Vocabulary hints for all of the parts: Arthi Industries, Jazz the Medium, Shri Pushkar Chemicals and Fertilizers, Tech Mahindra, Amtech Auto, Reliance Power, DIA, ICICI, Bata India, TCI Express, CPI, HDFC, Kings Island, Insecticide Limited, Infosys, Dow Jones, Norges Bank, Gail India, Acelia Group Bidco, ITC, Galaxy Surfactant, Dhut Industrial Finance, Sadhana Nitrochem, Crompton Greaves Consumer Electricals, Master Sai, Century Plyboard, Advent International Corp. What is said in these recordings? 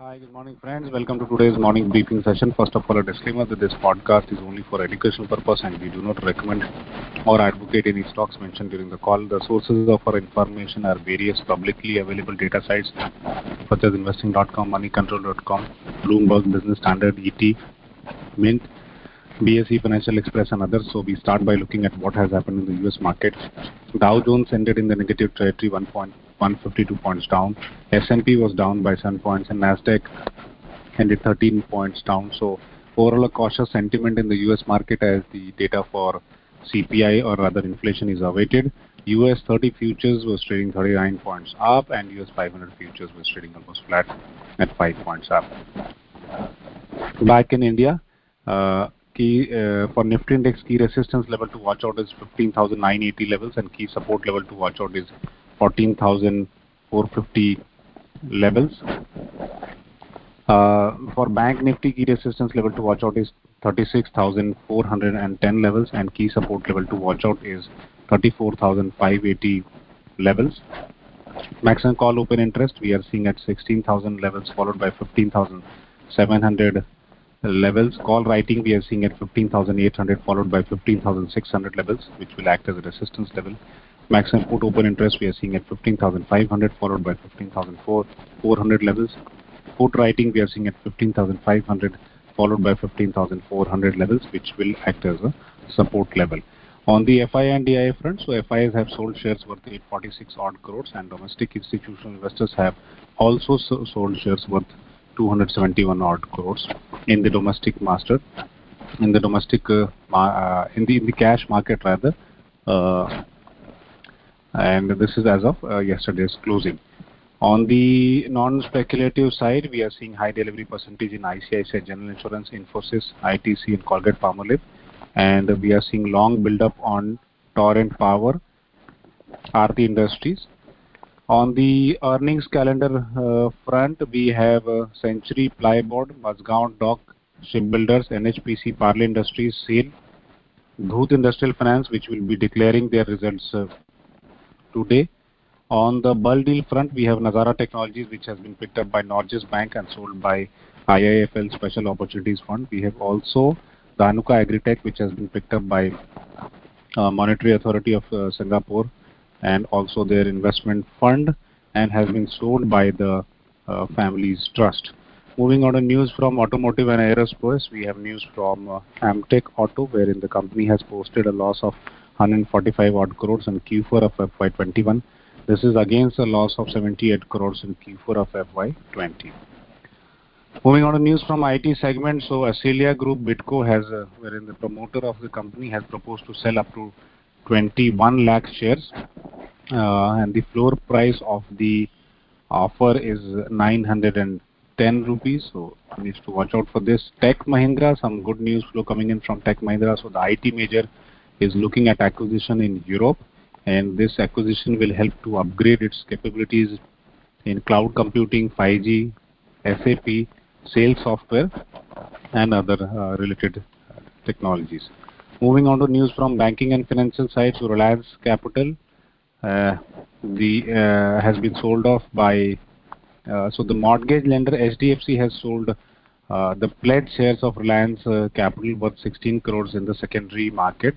Hi, good morning friends. Welcome to today's morning briefing session. First of all, a disclaimer that this podcast is only for educational purpose and we do not recommend or advocate any stocks mentioned during the call. The sources of our information are various publicly available data sites such as investing.com, moneycontrol.com, Bloomberg, Business Standard, ET, Mint, BSE, Financial Express and others. So we start by looking at what has happened in the US market. Dow Jones ended in the negative territory, 152 points down. S&P was down by 7 points and Nasdaq ended 13 points down. So overall a cautious sentiment in the US market as the data for CPI or rather inflation is awaited. US 30 futures was trading 39 points up and US 500 futures was trading almost flat at 5 points up. Back in India, for Nifty index key resistance level to watch out is 15,980 levels and key support level to watch out is 14,450 levels. For Bank Nifty, key resistance level to watch out is 36,410 levels and key support level to watch out is 34,580 levels. Maximum call open interest we are seeing at 16,000 levels followed by 15,700 levels. Call writing we are seeing at 15,800 followed by 15,600 levels, which will act as a resistance level. Maximum put open interest we are seeing at 15,500 followed by 15,400 levels. Put writing we are seeing at 15,500 followed by 15,400 levels, which will act as a support level. On the FI and DIA front, so FIs have sold shares worth 846 odd crores and domestic institutional investors have also sold shares worth 271 odd crores in the domestic cash market rather. And this is as of yesterday's closing. On the non-speculative side, we are seeing high delivery percentage in ICICI, General Insurance, Infosys, ITC and Colgate Palmolive. And we are seeing long build-up on Torrent Power, Arthi Industries. On the earnings calendar front, we have Century Plyboard, Mazgaon Dock Shipbuilders, NHPC, Parle Industries, SAIL, Dhut Industrial Finance, which will be declaring their results today. On the bulk deal front, we have Nazara Technologies, which has been picked up by Norges Bank and sold by IIFL Special Opportunities Fund. We have also Danuka Agritech, which has been picked up by Monetary Authority of Singapore and also their investment fund and has been sold by the family's trust. Moving on to news from automotive and aerospace, we have news from Amtech Auto, wherein the company has posted a loss of 145 odd crores in Q4 of FY21. This is against a loss of 78 crores in Q4 of FY20. Moving on to news from IT segment, so Acelia Group Bidco has, wherein the promoter of the company has proposed to sell up to 21 lakh shares, and the floor price of the offer is 910 rupees. So one needs to watch out for this. Tech Mahindra, some good news flow coming in from Tech Mahindra. So the IT major is looking at acquisition in Europe, and this acquisition will help to upgrade its capabilities in cloud computing, 5G, SAP, sales software, and other related technologies. Moving on to news from banking and financial side, so Reliance Capital has been sold off by, so the mortgage lender HDFC has sold the pledged shares of Reliance Capital worth 16 crores in the secondary market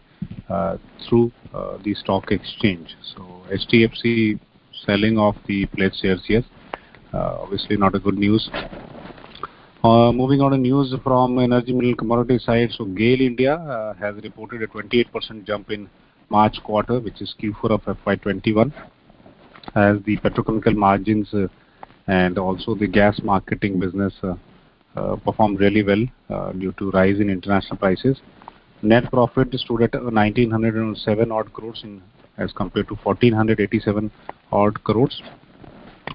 through the stock exchange. So HDFC selling off the pledged shares, yes, obviously not a good news. Moving on to news from energy mineral commodity side, so Gail India has reported a 28% jump in March quarter, which is Q4 of FY21, as the petrochemical margins and also the gas marketing business performed really well due to rise in international prices. Net profit stood at 1907 odd crores as compared to 1487 odd crores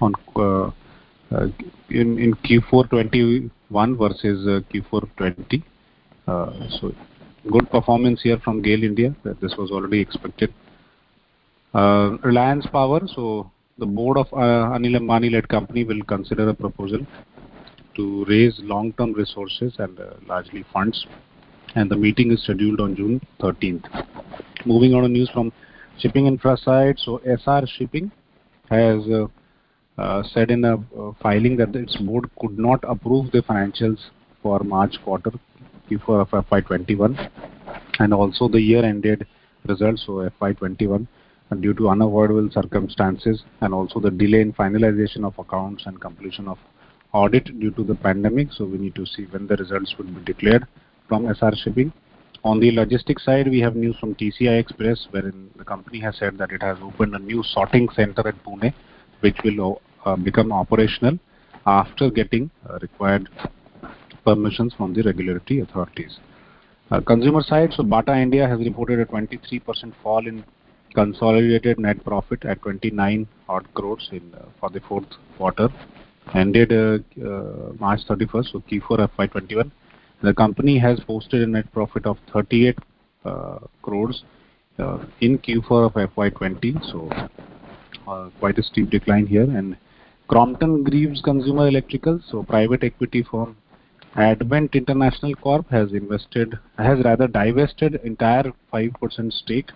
on in Q4 21 versus Q4 20. So good performance here from Gail India. This was already expected. Reliance Power, so the board of Anil Ambani led company will consider a proposal to raise long-term resources and largely funds, and the meeting is scheduled on June 13th. Moving on to news from shipping infra side, so SR Shipping has said in a filing that its board could not approve the financials for March quarter for FY21 and also the year ended results of FY21 due to unavoidable circumstances and also the delay in finalization of accounts and completion of audit due to the pandemic. So we need to see when the results will be declared from SR Shipping. On the logistics side, we have news from TCI Express, wherein the company has said that it has opened a new sorting center at Pune, which will become operational after getting required permissions from the regulatory authorities. Consumer side, so Bata India has reported a 23% fall in consolidated net profit at 29 odd crores for the fourth quarter ended March 31st, so Q4 FY21. The company has posted a net profit of 38 crores in Q4 of FY20, so quite a steep decline here. And Crompton Greaves Consumer Electricals, so private equity firm Advent International Corp has divested entire 5% stake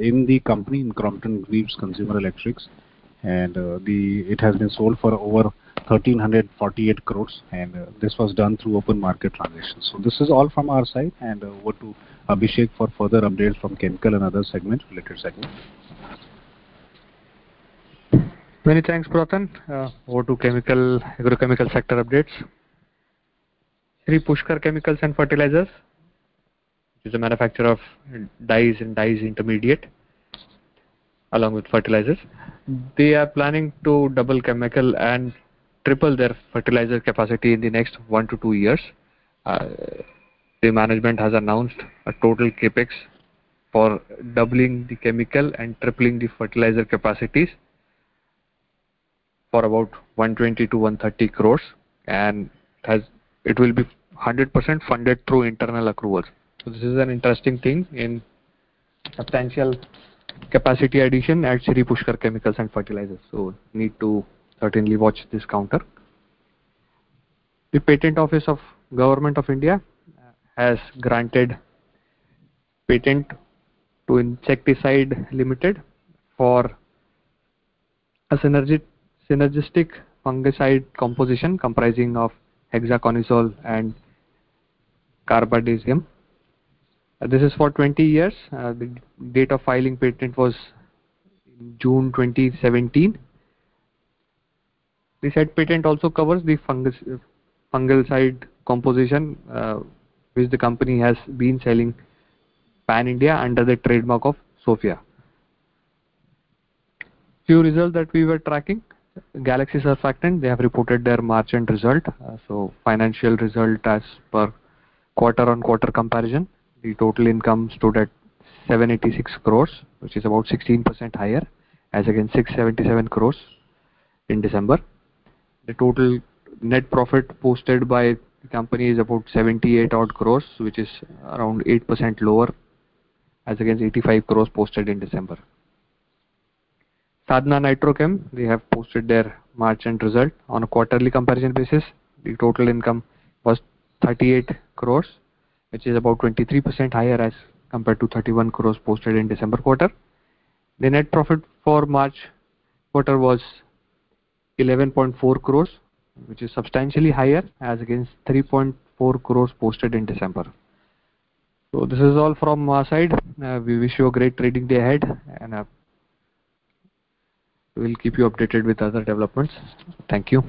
in the company in Crompton Greaves Consumer Electrics, and it has been sold for over 1,348 crores, and this was done through open market transactions. So this is all from our side, and over to Abhishek for further updates from chemical and other related segments. Many thanks, Pratan. Over to agrochemical sector updates. Shri Pushkar Chemicals and Fertilizers, which is a manufacturer of dyes and dyes intermediate, along with fertilizers. They are planning to double chemical and triple their fertilizer capacity in the next 1 to 2 years. The management has announced a total capex for doubling the chemical and tripling the fertilizer capacities for about 120 to 130 crores, and it will be 100% funded through internal accruals. So this is an interesting thing in substantial capacity addition at Shri Pushkar Chemicals and Fertilizers. So need to certainly watch this counter. The Patent Office of Government of India has granted patent to Insecticide Limited for a synergistic fungicide composition comprising of hexaconazole and carbadazim. This is for 20 years. The date of filing patent was June 2017. The said patent also covers the fungicide composition which the company has been selling pan-India under the trademark of Sophia. Few results that we were tracking. Galaxy Surfactant, they have reported their merchant result. So financial result as per quarter on quarter comparison. The total income stood at 786 crores, which is about 16% higher as against 677 crores in December. The total net profit posted by the company is about 78 odd crores, which is around 8% lower as against 85 crores posted in December. Sadhana Nitrochem, they have posted their merchant result on a quarterly comparison basis. The total income was 38 crores, which is about 23% higher as compared to 31 crores posted in December quarter. The net profit for March quarter was 11.4 crores, which is substantially higher as against 3.4 crores posted in December. So this is all from our side. We wish you a great trading day ahead, and we'll keep you updated with other developments. Thank you.